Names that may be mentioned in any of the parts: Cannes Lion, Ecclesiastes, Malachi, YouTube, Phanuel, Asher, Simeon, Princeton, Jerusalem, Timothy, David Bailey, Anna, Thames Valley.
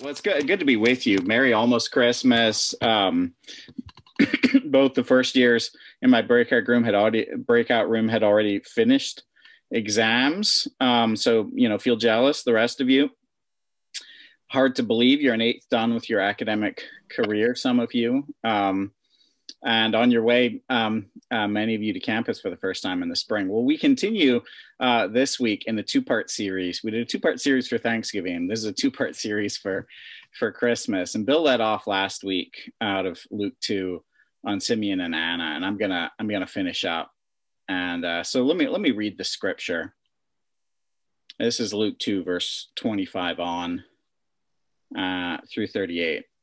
Well, it's good to be with you. Merry almost Christmas. Both the first years in my breakout room had already finished exams. So, you know, feel jealous, the rest of you. Hard to believe you're an eighth done with your academic career, some of you. And on your way, many of you to campus for the first time in the spring. Well, we continue this week in the two-part series. We did a two-part series for Thanksgiving. This is a two-part series for Christmas. And Bill led off last week out of Luke 2 on Simeon and Anna. And I'm gonna finish up. And so let me read the scripture. This is Luke 2, verse 25 on through 38.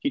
he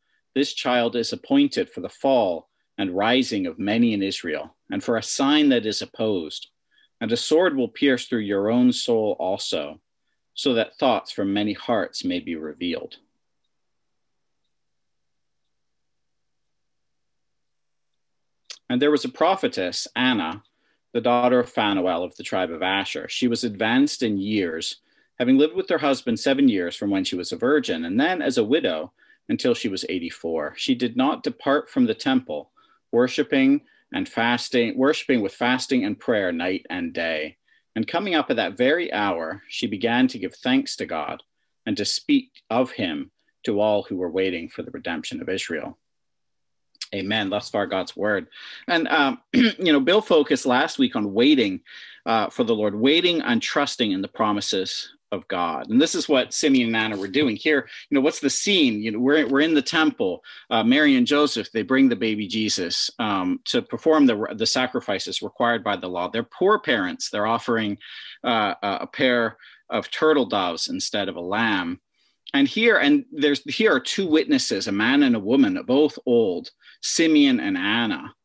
this child is appointed for the fall and rising of many in Israel, and for a sign that is opposed. And a sword will pierce through your own soul also, so that thoughts from many hearts may be revealed." And there was a prophetess, Anna, the daughter of Phanuel of the tribe of Asher. She was advanced in years, having lived with her husband 7 years from when she was a virgin, and then as a widow, until she was 84. She did not depart from the temple, worshiping with fasting and prayer night and day. And coming up at that very hour, she began to give thanks to God and to speak of him to all who were waiting for the redemption of Israel. Amen. Thus far, God's word. And, you know, Bill focused last week on waiting for the Lord, waiting and trusting in the promises of God. And this is what Simeon and Anna were doing here. You know, what's the scene? You know, we're in the temple. Mary and Joseph, they bring the baby Jesus to perform the sacrifices required by the law. They're poor parents. They're offering a pair of turtle doves instead of a lamb. And here are two witnesses, a man and a woman, both old, Simeon and Anna,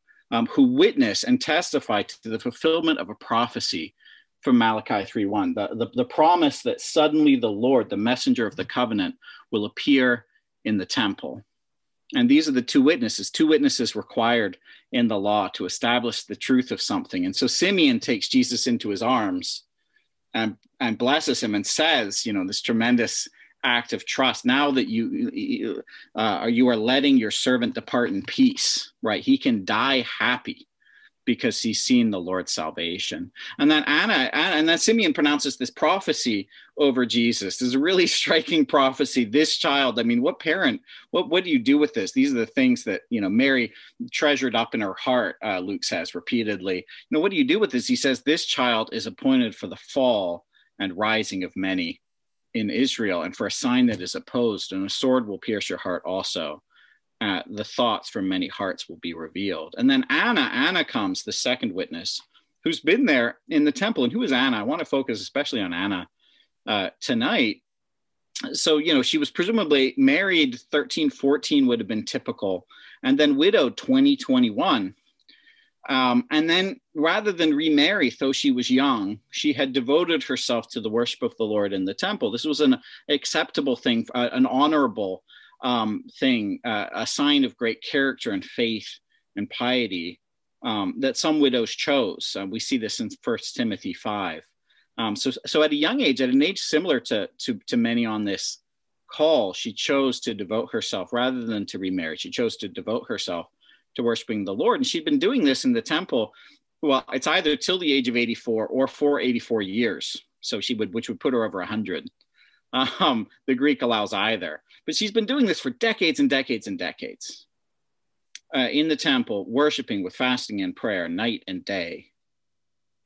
who witness and testify to the fulfillment of a prophecy from Malachi 3:1, the promise that suddenly the Lord, the messenger of the covenant, will appear in the temple. And these are the two witnesses required in the law to establish the truth of something. And so Simeon takes Jesus into his arms and blesses him and says, you know, this tremendous act of trust. Now that you are letting your servant depart in peace, right? He can die happy because he's seen the Lord's salvation. And then Anna, and then Simeon pronounces this prophecy over Jesus. This is a really striking prophecy. This child, I mean, what parent, what do you do with this? These are the things that, you know, Mary treasured up in her heart, Luke says repeatedly. You know, what do you do with this? He says, this child is appointed for the fall and rising of many in Israel, and for a sign that is opposed, and a sword will pierce your heart also. The thoughts from many hearts will be revealed. And then Anna comes, the second witness, who's been there in the temple. And who is Anna? I want to focus especially on Anna tonight. So, you know, she was presumably married 13, 14 would have been typical, and then widowed 20, 21. And then rather than remarry, though she was young, she had devoted herself to the worship of the Lord in the temple. This was an acceptable thing, an honorable thing, a sign of great character and faith and piety that some widows chose. We see this in 1 Timothy 5. So at a young age, at an age similar to many on this call, she chose to devote herself rather than to remarry. She chose to devote herself to worshiping the Lord. And she'd been doing this in the temple. Well, it's either till the age of 84 or for 84 years. So which would put her over 100. The Greek allows either, but she's been doing this for decades and decades and decades. in the temple, worshiping with fasting and prayer night and day.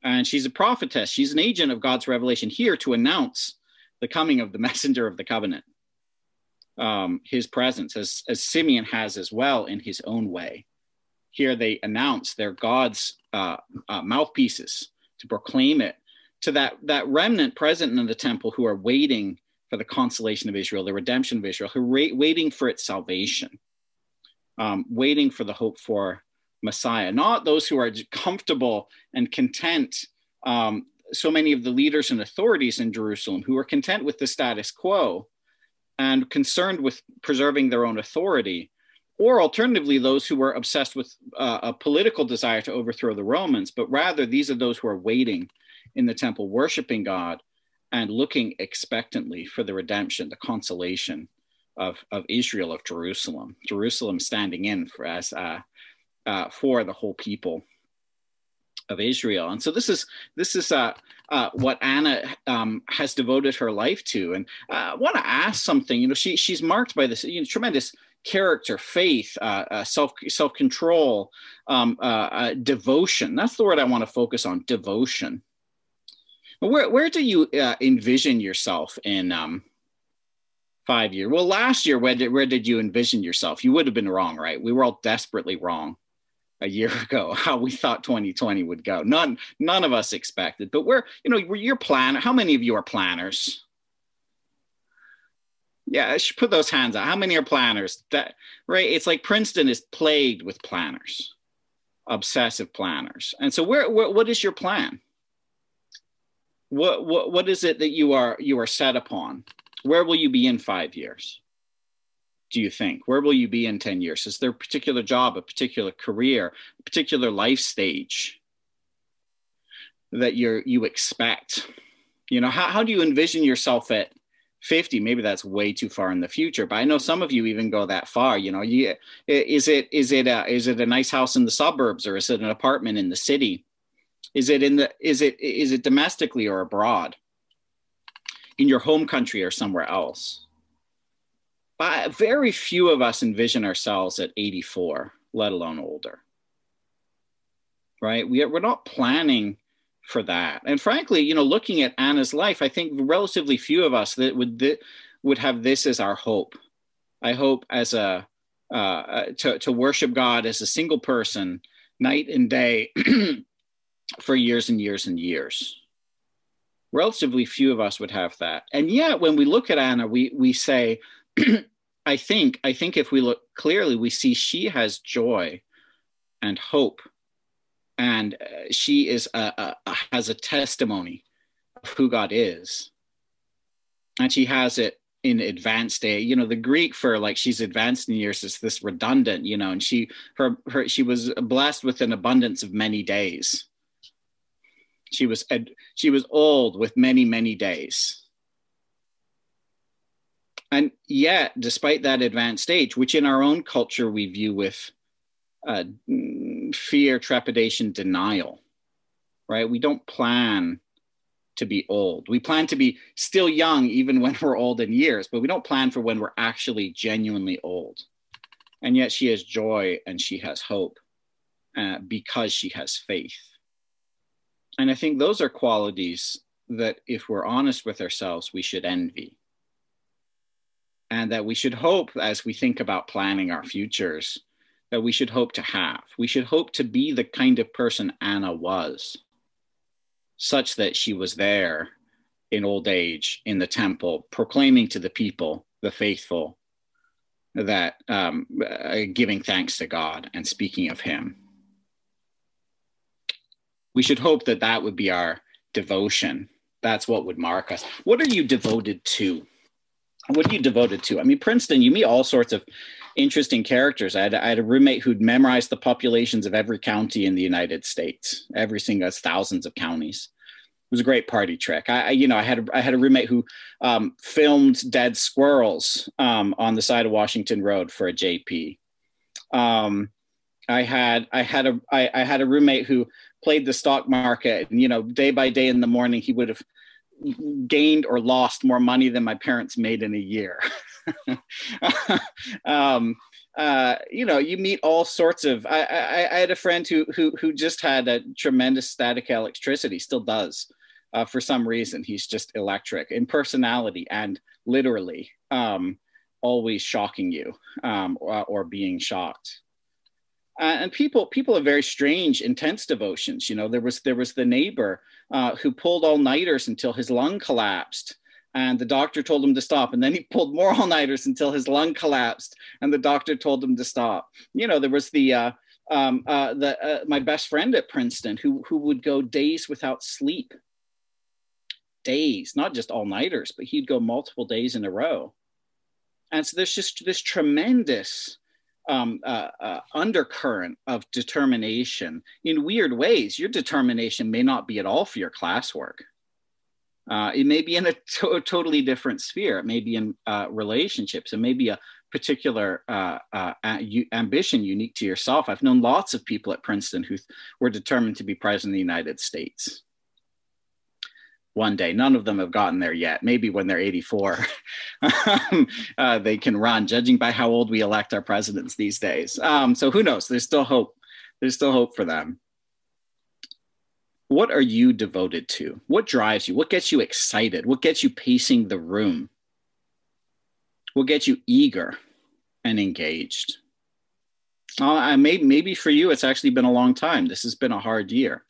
And she's a prophetess. She's an agent of God's revelation here to announce the coming of the messenger of the covenant, his presence, as Simeon has as well in his own way. Here they announce their God's mouthpieces to proclaim it to that remnant present in the temple who are waiting for the consolation of Israel, the redemption of Israel, who are waiting for its salvation, waiting for the hope for Messiah, not those who are comfortable and content. So many of the leaders and authorities in Jerusalem who are content with the status quo and concerned with preserving their own authority, or alternatively, those who were obsessed with a political desire to overthrow the Romans, but rather these are those who are waiting in the temple, worshiping God and looking expectantly for the redemption, the consolation of Israel, of Jerusalem, Jerusalem standing in for us, for the whole people of Israel. And so this is what Anna has devoted her life to. And I want to ask something. You know, she's marked by this tremendous character, faith, self-control, devotion. That's the word I want to focus on, devotion. Where do you envision yourself in 5 years? Well, last year, where did you envision yourself? You would have been wrong, right? We were all desperately wrong a year ago, how we thought 2020 would go. None of us expected. But you're planner. How many of you are planners? Yeah, I should put those hands out. How many are planners? That, right? It's like Princeton is plagued with planners, obsessive planners. And so what is your plan? What is it that you are set upon? Where will you be in 5 years? Do you think? Where will you be in 10 years? Is there a particular job, a particular career, a particular life stage that you expect? You know, how do you envision yourself at 50? Maybe that's way too far in the future, but I know some of you even go that far. You know, is it a nice house in the suburbs, or is it an apartment in the city? Is it domestically or abroad? In your home country or somewhere else? But very few of us envision ourselves at 84, let alone older. Right? We're not planning for that. And frankly, looking at Anna's life, I think relatively few of us that would have this as our hope. I hope as to worship God as a single person, night and day, for years and years and years. Relatively few of us would have that. And yet when we look at Anna, we say, I think if we look clearly, we see she has joy and hope. And she is has a testimony of who God is. And she has it in advanced age. The Greek for like she's advanced in years is this redundant, and she was blessed with an abundance of many days. She was old with many, many days. And yet, despite that advanced age, which in our own culture we view with fear, trepidation, denial, right? We don't plan to be old. We plan to be still young even when we're old in years, but we don't plan for when we're actually genuinely old. And yet she has joy and she has hope because she has faith. And I think those are qualities that if we're honest with ourselves, we should envy. And that we should hope, as we think about planning our futures, that we should hope to have. We should hope to be the kind of person Anna was, such that she was there in old age, in the temple, proclaiming to the people, the faithful, that giving thanks to God and speaking of him. We should hope that would be our devotion. That's what would mark us. What are you devoted to? What are you devoted to? I mean, Princeton, you meet all sorts of interesting characters. I had a roommate who'd memorized the populations of every county in the United States, every single, thousands of counties. It was a great party trick. I had a roommate who filmed dead squirrels on the side of Washington Road for a JP. I had a roommate who played the stock market, and day by day in the morning, he would have gained or lost more money than my parents made in a year. you meet all sorts of, I had a friend who just had a tremendous static electricity, still does, for some reason. He's just electric in personality and literally always shocking you or being shocked. And people have very strange, intense devotions. You know, there was the neighbor who pulled all-nighters until his lung collapsed, and the doctor told him to stop. And then he pulled more all-nighters until his lung collapsed, and the doctor told him to stop. You know, there was my best friend at Princeton who would go days without sleep. Days, not just all-nighters, but he'd go multiple days in a row. And so there's just this tremendous undercurrent of determination. In weird ways, your determination may not be at all for your classwork. It may be in a totally different sphere. It may be in relationships. It may be a particular ambition unique to yourself. I've known lots of people at Princeton who were determined to be president of the United States one day. None of them have gotten there yet. Maybe when they're 84, they can run, judging by how old we elect our presidents these days. So who knows? There's still hope. There's still hope for them. What are you devoted to? What drives you? What gets you excited? What gets you pacing the room? What gets you eager and engaged? Maybe for you, it's actually been a long time. This has been a hard year.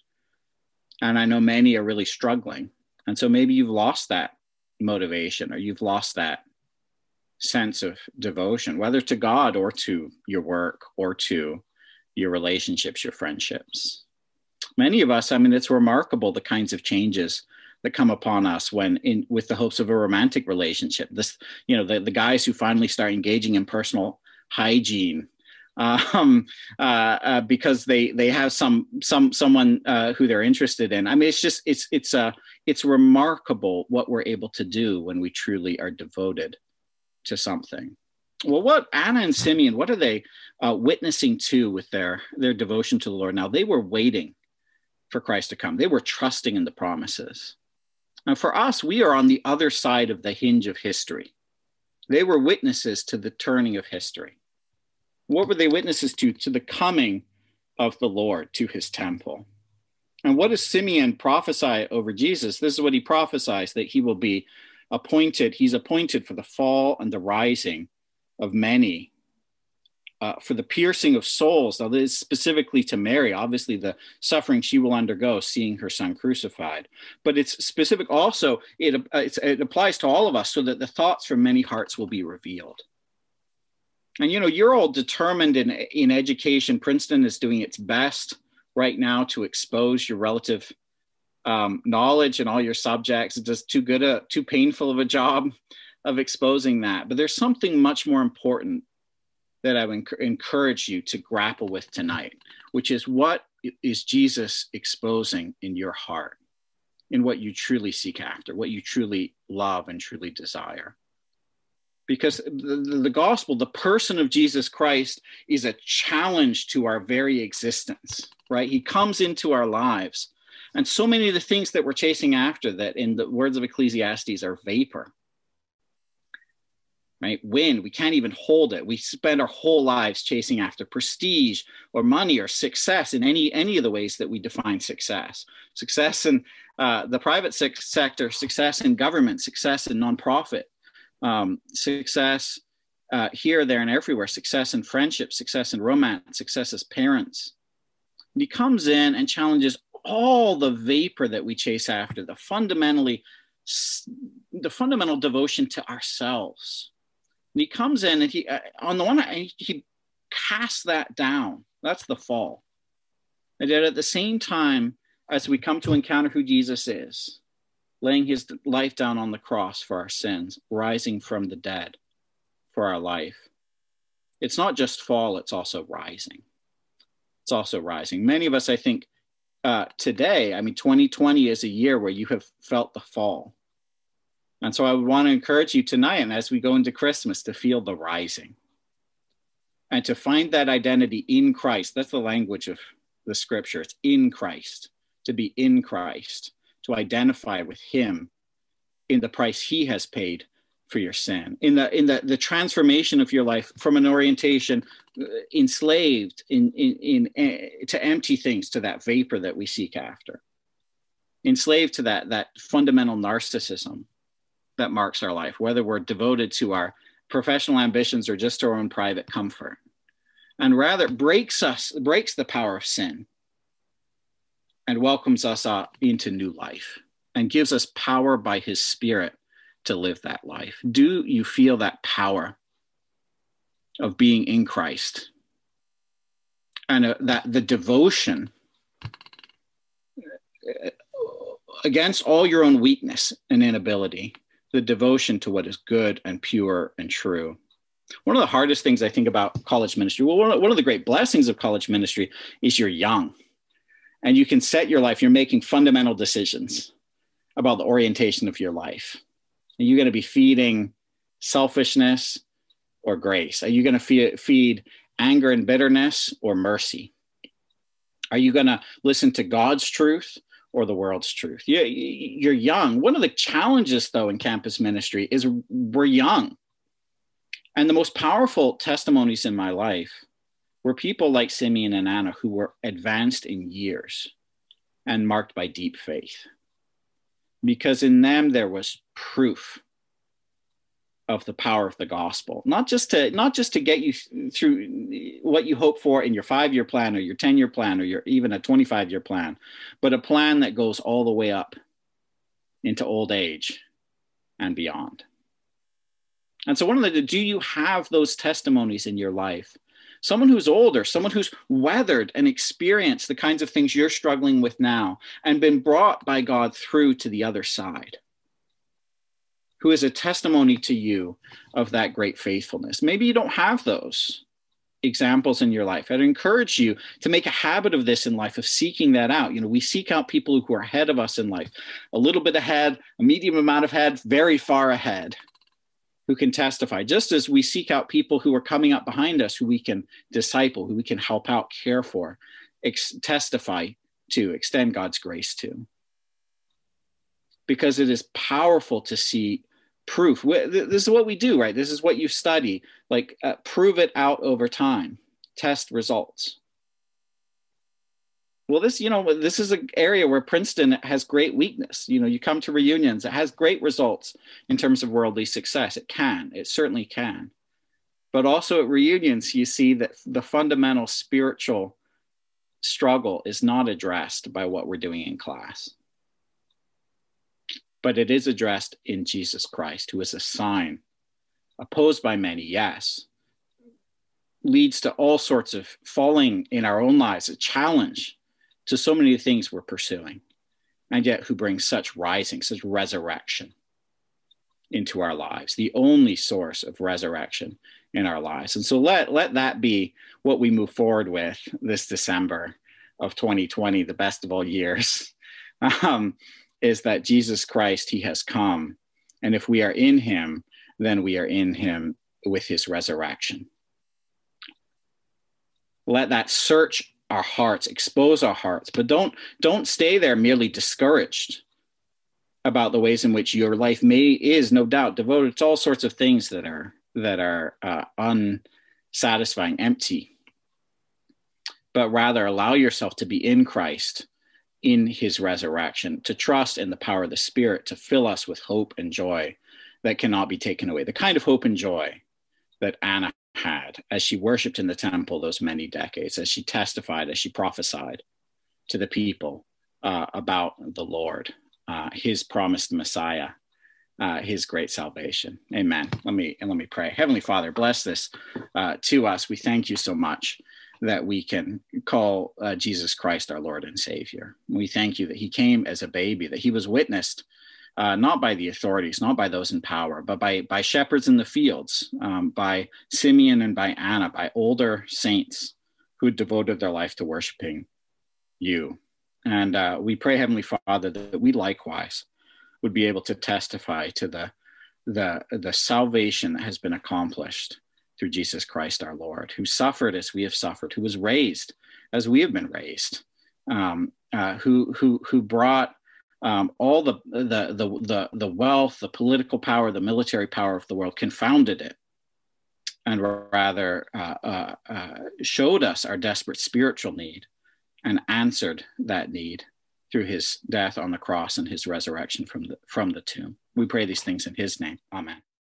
And I know many are really struggling. And so maybe you've lost that motivation, or you've lost that sense of devotion, whether to God or to your work or to your relationships, your friendships. Many of us, I mean, it's remarkable the kinds of changes that come upon us when with the hopes of a romantic relationship. This, you know, the guys who finally start engaging in personal hygiene because they have someone who they're interested in. I mean, it's remarkable what we're able to do when we truly are devoted to something. Well, what Anna and Simeon, what are they witnessing to with their devotion to the Lord? Now, they were waiting for Christ to come. They were trusting in the promises. And for us, we are on the other side of the hinge of history. They were witnesses to the turning of history. What were they witnesses to? To the coming of the Lord to his temple. And what does Simeon prophesy over Jesus? This is what he prophesies, that he will be appointed. He's appointed for the fall and the rising of many, for the piercing of souls. Now, this is specifically to Mary, obviously the suffering she will undergo seeing her son crucified. But it's specific also, it applies to all of us, so that the thoughts from many hearts will be revealed. And, you know, you're all determined in education. Princeton is doing its best right now to expose your relative knowledge in all your subjects. It does too painful of a job of exposing that. But there's something much more important that I would encourage you to grapple with tonight, which is, what is Jesus exposing in your heart, in what you truly seek after, what you truly love and truly desire? Because the gospel, the person of Jesus Christ, is a challenge to our very existence, right? He comes into our lives. And so many of the things that we're chasing after, that in the words of Ecclesiastes, are vapor, right? Wind, we can't even hold it. We spend our whole lives chasing after prestige or money or success in any of the ways that we define success. Success in the private sector, success in government, success in nonprofit. Success here, there, and everywhere, success in friendship, success in romance, success as parents. And he comes in and challenges all the vapor that we chase after, the fundamental devotion to ourselves. And he comes in and on the one hand, he casts that down. That's the fall. And yet at the same time, as we come to encounter who Jesus is, laying his life down on the cross for our sins, rising from the dead for our life. It's not just fall, it's also rising. It's also rising. Many of us, I think, today, 2020 is a year where you have felt the fall. And so I would want to encourage you tonight, and as we go into Christmas, to feel the rising and to find that identity in Christ. That's the language of the scripture. It's in Christ, to be in Christ, to identify with him in the price he has paid for your sin, in the transformation of your life from an orientation enslaved in to empty things, to that vapor that we seek after, enslaved to that fundamental narcissism that marks our life, whether we're devoted to our professional ambitions or just our own private comfort, and rather breaks the power of sin and welcomes us up into new life and gives us power by his Spirit to live that life. Do you feel that power of being in Christ, and that the devotion against all your own weakness and inability, the devotion to what is good and pure and true? One of the hardest things I think about college ministry, well, one of the great blessings of college ministry is you're young and you can set your life. You're making fundamental decisions about the orientation of your life. Are you going to be feeding selfishness or grace? Are you going to feed anger and bitterness or mercy? Are you going to listen to God's truth or the world's truth? You're young. One of the challenges, though, in campus ministry is we're young. And the most powerful testimonies in my life were people like Simeon and Anna, who were advanced in years and marked by deep faith. Because in them, there was proof of the power of the gospel, not just to get you through what you hope for in your 5-year plan or your 10-year plan or your even a 25-year plan, but a plan that goes all the way up into old age and beyond. And so do you have those testimonies in your life? Someone who's older, someone who's weathered and experienced the kinds of things you're struggling with now and been brought by God through to the other side, who is a testimony to you of that great faithfulness. Maybe you don't have those examples in your life. I'd encourage you to make a habit of this in life, of seeking that out. We seek out people who are ahead of us in life, a little bit ahead, a medium amount ahead, very far ahead, who can testify, just as we seek out people who are coming up behind us, who we can disciple, who we can help out, care for, testify to, extend God's grace to. Because it is powerful to see proof. This is what we do, right? This is what you study, prove it out over time, test results. Well, this is an area where Princeton has great weakness. You come to reunions, it has great results in terms of worldly success. It certainly can. But also at reunions, you see that the fundamental spiritual struggle is not addressed by what we're doing in class. But it is addressed in Jesus Christ, who is a sign, opposed by many, yes, leads to all sorts of falling in our own lives, a challenge to so many things we're pursuing, and yet who brings such rising, such resurrection into our lives, the only source of resurrection in our lives. And so let that be what we move forward with this December of 2020, the best of all years, is that Jesus Christ, he has come. And if we are in him, then we are in him with his resurrection. Let that search our hearts, expose our hearts, but don't stay there merely discouraged about the ways in which your life is no doubt devoted to all sorts of things that are unsatisfying, empty, but rather allow yourself to be in Christ, in his resurrection, to trust in the power of the Spirit to fill us with hope and joy that cannot be taken away. The kind of hope and joy that Anna had as she worshiped in the temple those many decades, as she testified, as she prophesied to the people about the Lord, his promised Messiah, his great salvation. Amen. Let me pray. Heavenly Father, bless this to us. We thank you so much that we can call Jesus Christ our Lord and Savior. We thank you that he came as a baby, that he was witnessed not by the authorities, not by those in power, but by shepherds in the fields, by Simeon and by Anna, by older saints who devoted their life to worshiping you. And we pray, Heavenly Father, that we likewise would be able to testify to the salvation that has been accomplished through Jesus Christ our Lord, who suffered as we have suffered, who was raised as we have been raised, who brought all the wealth, the political power, the military power of the world confounded it, and rather showed us our desperate spiritual need and answered that need through his death on the cross and his resurrection from the tomb. We pray these things in his name. Amen.